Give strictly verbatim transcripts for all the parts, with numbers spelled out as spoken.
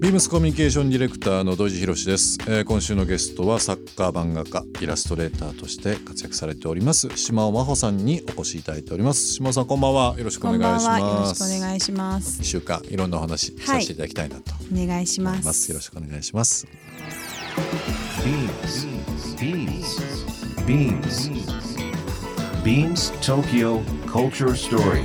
ビームス コミュニケーションディレクターの土井博史です、えー、今週のゲストは作家、漫画家、イラストレーターとして活躍されております島尾真帆さんにお越しいただいております。島尾さん、こんばんは。よろしくお願いします。こんばんは、よろしくお願いします。いっしゅうかんいろんなお話させていただきたいなと、はい、お願いします。よろしくお願いします。 ビームス ビームス ビームス ビームス Tokyo Culture Story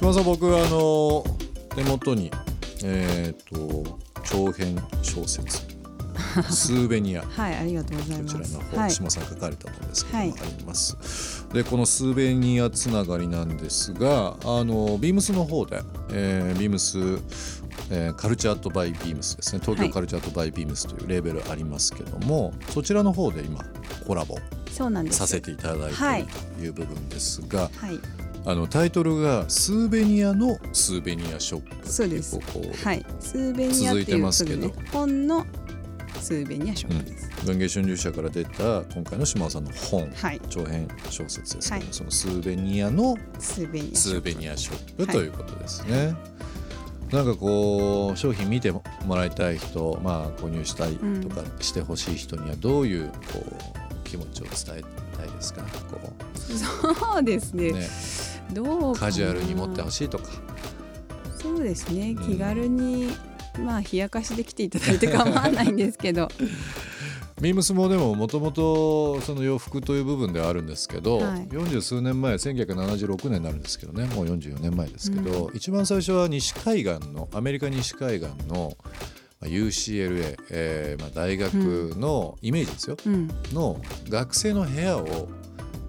島さん、僕はあの手元に、えー、と長編小説スーベニア、はい、ありがとうございます。こちらの方、はい、島さん書かれたとですけども、はい、あります。で、このスーベニアつながりなんですが、あのビームスの方で、えー、ビームス、えー、カルチャーとバイビームスですね、東京カルチャーとバイビームスというレーベルありますけども、はい、そちらの方で今コラボさせていただいているという部分ですが、はい、あのタイトルがスーベニアのスーベニアショップって結構こう、はい、スーベニアっていうことで、ね、本のスーベニアショップです、うん、文藝春秋社から出た今回の島尾さんの本、はい、長編小説ですけど、はい、そのスーベニアのスーベニアショップ、スーベニアショップということですね、はい、なんかこう商品見てもらいたい人、まあ、購入したいとかしてほしい人にはどういうこう気持ちを伝えたいですか？こうそうですね、ね、どうカジュアルに持ってほしいとか。そうですね、気軽に、うん、まあ冷やかしで来ていただいて構わないんですけどビームス もでももともとその洋服という部分ではあるんですけど、はい、よんじゅうすうねんまえせんきゅうひゃくななじゅうろくねんになるんですけどね、もうよんじゅうよねんまえですけど、うん、一番最初は西海岸のアメリカ西海岸の ユーシーエルエー、えーまあ、大学のイメージですよ、うん、の学生の部屋を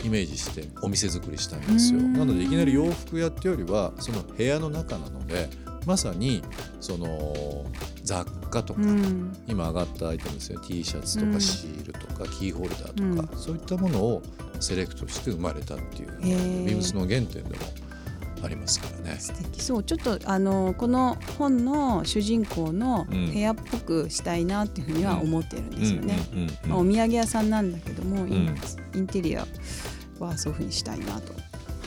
イメージしてお店作りしたんですよ。なのでいきなり洋服やってよりはその部屋の中なので、まさにその雑貨とか今上がったアイテムですね、 T シャツとかシールとかキーホルダーとか、そういったものをセレクトして生まれたっていうビームスの原点でもありますからね。素敵。そう、ちょっとあのこの本の主人公の部屋っぽくしたいなっていうふうには思ってるんですよね。お土産屋さんなんだけども、うん、インテリアはそういうふうにしたいなと、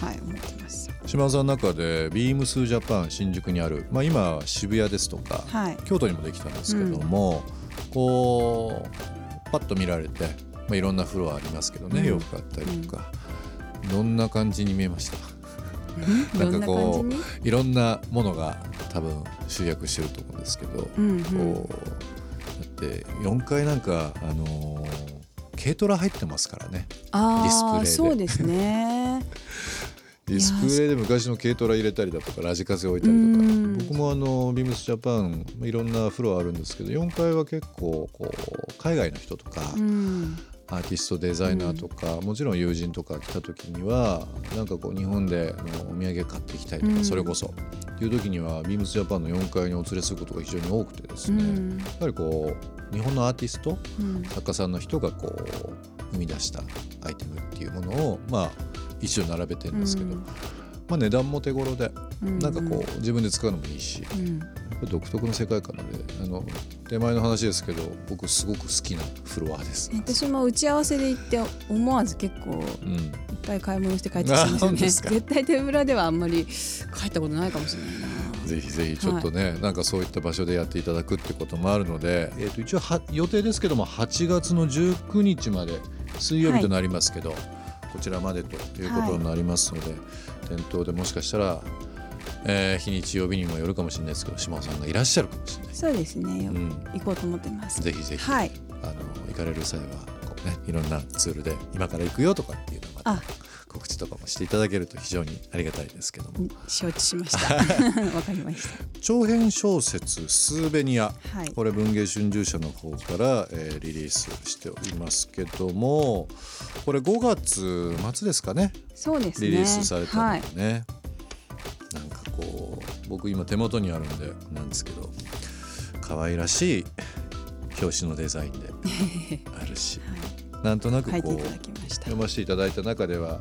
はい、思ってます。島さんの中でビームスジャパン新宿にある、まあ、今渋谷ですとか、はい、京都にもできたんですけども、うん、こうパッと見られて、まあ、いろんなフロアありますけどね、うん、洋服あったりとか、うん、どんな感じに見えました？なんかこういろんなものが多分集約してると思うんですけど、うんうん、こうだってよんかいなんか、あのー、軽トラ入ってますからね、あディスプレイで。そうですねディスプレイで昔の軽トラ入れたりだとかラジカセ置いたりとか、うん、僕もあのビームスジャパンいろんなフロアあるんですけど、よんかいは結構こう海外の人とか、うん、アーティストデザイナーとか、うん、もちろん友人とか来た時にはなんかこう日本でお土産買ってきたりとか、うん、それこそっていう時にはビームスジャパンのよんかいにお連れすることが非常に多くてですね、うん、やはりこう日本のアーティスト、うん、作家さんの人がこう生み出したアイテムっていうものを、まあ、一応並べてるんですけど、うん、まあ、値段も手頃で、うん、なんかこう自分で使うのもいいし、うん、やっぱ独特の世界観で、あの手前の話ですけど僕すごく好きなフロアです、ね、私も打ち合わせで行って思わず結構いっぱい買い物して帰ってきたんですよね、うん、絶対手ぶらではあんまり帰ったことないかもしれないな。ぜひぜひちょっとね、はい、なんかそういった場所でやっていただくってこともあるので、えー、と一応予定ですけどもはちがつのじゅうくにちまで水曜日となりますけど、はい、こちらまでということになりますので、はい、店頭でもしかしたら、えー、日にち曜日にもよるかもしれないですけど、島尾さんがいらっしゃるかもしれない。そうですね、うん、行こうと思ってます。ぜひぜひ、はい、あの行かれる際はこう、ね、いろんなツールで今から行くよとかっていうのをまた告知とかもしていただけると非常にありがたいですけども。承知しましたわかりました。長編小説スーベニア、はい、これ文藝春秋社の方から、えー、リリースしておりますけども、これごがつまつですかね。そうですね、リリースされたのでね、はい、僕今手元にあるんでなんですけど、可愛らしい表紙のデザインであるし、はい、なんとなくこう読ませていただいた中では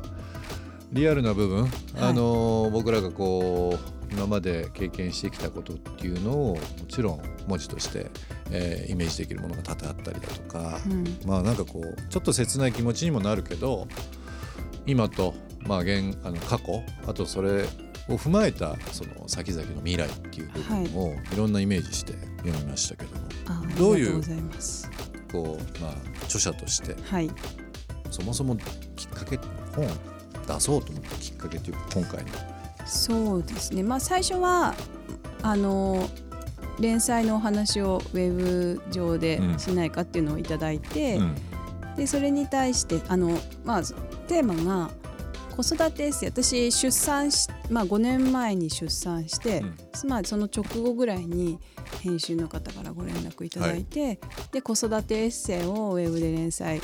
リアルな部分、はい、あの僕らがこう今まで経験してきたことっていうのをもちろん文字として、えー、イメージできるものが多々あったりだとか、うん、まあなんかこうちょっと切ない気持ちにもなるけど、今と、まあ、現あの過去、あとそれを踏まえたその先々の未来っていう部分をいろんなイメージして読みましたけども、はい、どういう、ありがとうございます、こう、まあ、著者として、はい、そもそもきっかけ本を出そうと思ったきっかけというか今回の。そうですね、まあ、最初はあの連載のお話をウェブ上でしないかっていうのをいただいて、うんうん、でそれに対してあの、まあ、テーマが子育てです。私出産し、まあ、ごねんまえに出産して、うん、まあその直後ぐらいに編集の方からご連絡いただいて、はい、で子育てエッセイをウェブで連載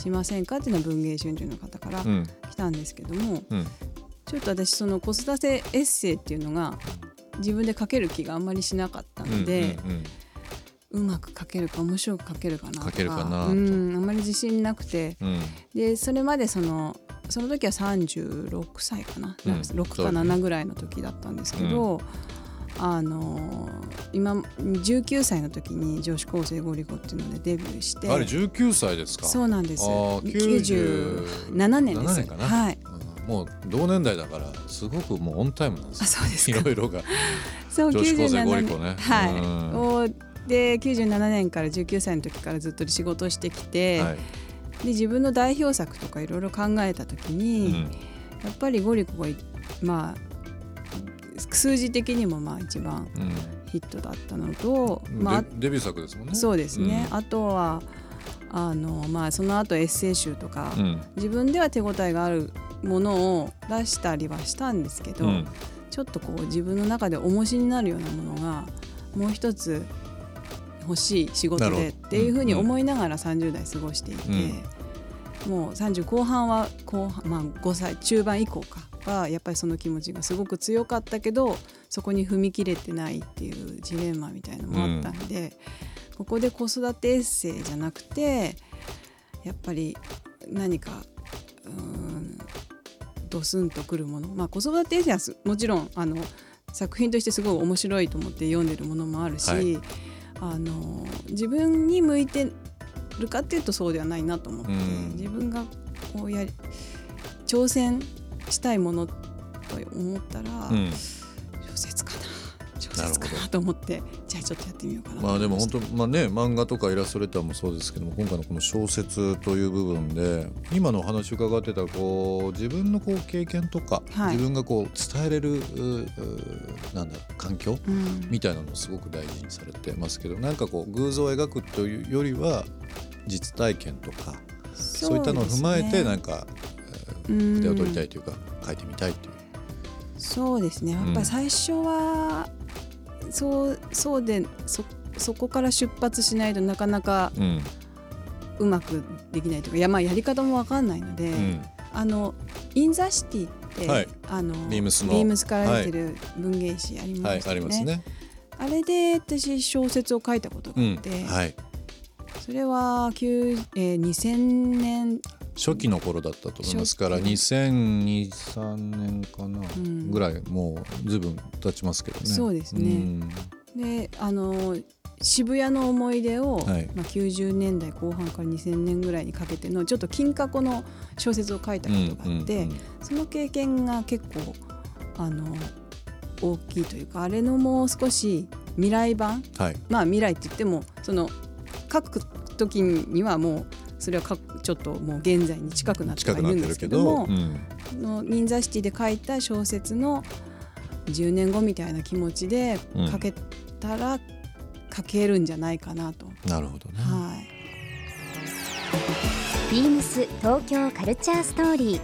しませんかっていうのは文藝春秋の方から来たんですけども、うんうん、ちょっと私その子育てエッセイっていうのが自分で書ける気があんまりしなかったので、うんうんうん、うまく書けるか面白く書けるかなとか、書けるかなと、うん、あんまり自信なくて、うん、でそれまでそのその時はさんじゅうろくさいかな、うん、ろくかななぐらいの時だったんですけど、うん、あの今じゅうきゅうさいの時に女子高生ゴリゴっていうのでデビューして、あれじゅうきゅうさいですか。そうなんです。きゅうじゅうななねんですね、はい、もう同年代だからすごくもうオンタイムなんですよ。あ、そうですか。いろいろがそう女子高生ゴリゴね、はい、できゅうじゅうななねんからじゅうきゅうさいの時からずっと仕事してきて、はい、で自分の代表作とかいろいろ考えた時に、うん、やっぱりゴリコが、まあ、数字的にもまあ一番ヒットだったのと、うん、まあ、デビュー作ですもんね。そうですね、うん、あとはあの、まあ、その後エッセイ集とか、うん、自分では手応えがあるものを出したりはしたんですけど、うん、ちょっとこう自分の中で重しになるようなものがもう一つ欲しい仕事でっていうふうに思いながらさんじゅうだい過ごしていて、うん、もうさんじゅう後半は後半、まあ、ごさい中盤以降かはやっぱりその気持ちがすごく強かったけどそこに踏み切れてないっていうジレンマみたいなのもあったんで、うん、ここで子育てエッセイじゃなくてやっぱり何かうーんドスンとくるもの、まあ、子育てエッセイはもちろんあの作品としてすごい面白いと思って読んでるものもあるし、はい、あの自分に向いてるかっていうとそうではないなと思って、うん、自分がこうやり挑戦したいものと思ったら、うん、小説かな小説かなと思って、じゃあちょっとやってみようかなと思いました。まあでも本当、まあね、漫画とかイラストレーターもそうですけども、今回のこの小説という部分で今のお話を伺ってたこう自分のこう経験とか、はい、自分がこう伝えれるなんだろう環境、うん、みたいなのをすごく大事にされてますけど、なんかこう偶像を描くというよりは実体験とかそう、ね、そういったのを踏まえてなんか筆を取りたいというか、うん、書いてみたいという。そうですね、やっぱり最初は、うん、そう、そうで そ, そこから出発しないとなかなかうまくできないというか、いや、まあ、やり方も分かんないので、うん、あのインザシティって、はい、あの ビームス の ビームス から出てる文芸誌ありますよね、はいはい、ありますね。あれで私小説を書いたことがあって、うん、はい、それは、えー、にせんねん初期の頃だったと思いますから、にせんにじゅうさんねんかな、うん、ぐらいもうずいぶん経ちますけどね。そうですね、うん、であの渋谷の思い出を、はい、まあ、きゅうじゅうねんだいこう半からにせんねんぐらいにかけてのちょっと金過去の小説を書いたことがあって、うんうんうん、その経験が結構あの大きいというか、あれのもう少し未来版、はい、まあ未来って言ってもその書く時にはもうそれはかちょっともう現在に近くなっているんですけども、うん、のニンザシティで書いた小説のじゅうねんごみたいな気持ちで書けたら書けるんじゃないかなと、うん、なるほどね、はい、ビームス 東京カルチャーストーリー、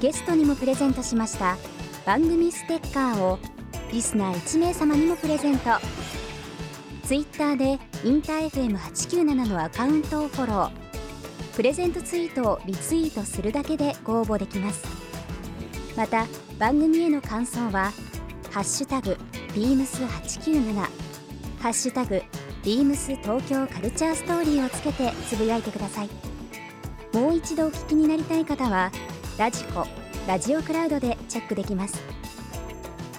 ゲストにもプレゼントしました番組ステッカーをリスナーいちめいさまにもプレゼント。ツイッターでインター エフエムはちきゅうなな のアカウントをフォロー、プレゼントツイートをリツイートするだけでご応募できます。また番組への感想はハッシュタグビームスはちきゅうなな、ハッシュタグ ビームス 東京カルチャーストーリーをつけてつぶやいてください。もう一度お聞きになりたい方はラジコ、ラジオクラウドでチェックできます。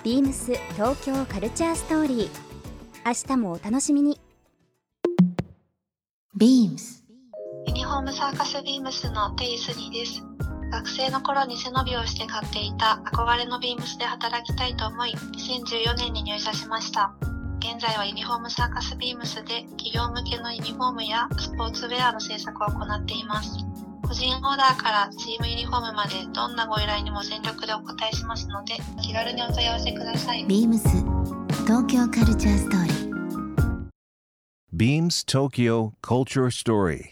ビームス 東京カルチャーストーリー、明日もお楽しみに。 ビームス ユニフォームサーカス ビームス のテイスニーです。学生の頃に背伸びをして買っていた憧れの ビームス で働きたいと思い、にせんじゅうよねんに入社しました。現在はユニフォームサーカス ビームス で企業向けのユニフォームやスポーツウェアの制作を行っています。個人オーダーからチームユニフォームまでどんなご依頼にも全力でお答えしますので、気軽にお問い合わせください。 ビームス 東京カルチャーストーリー。 ビームス Tokyo Culture Story.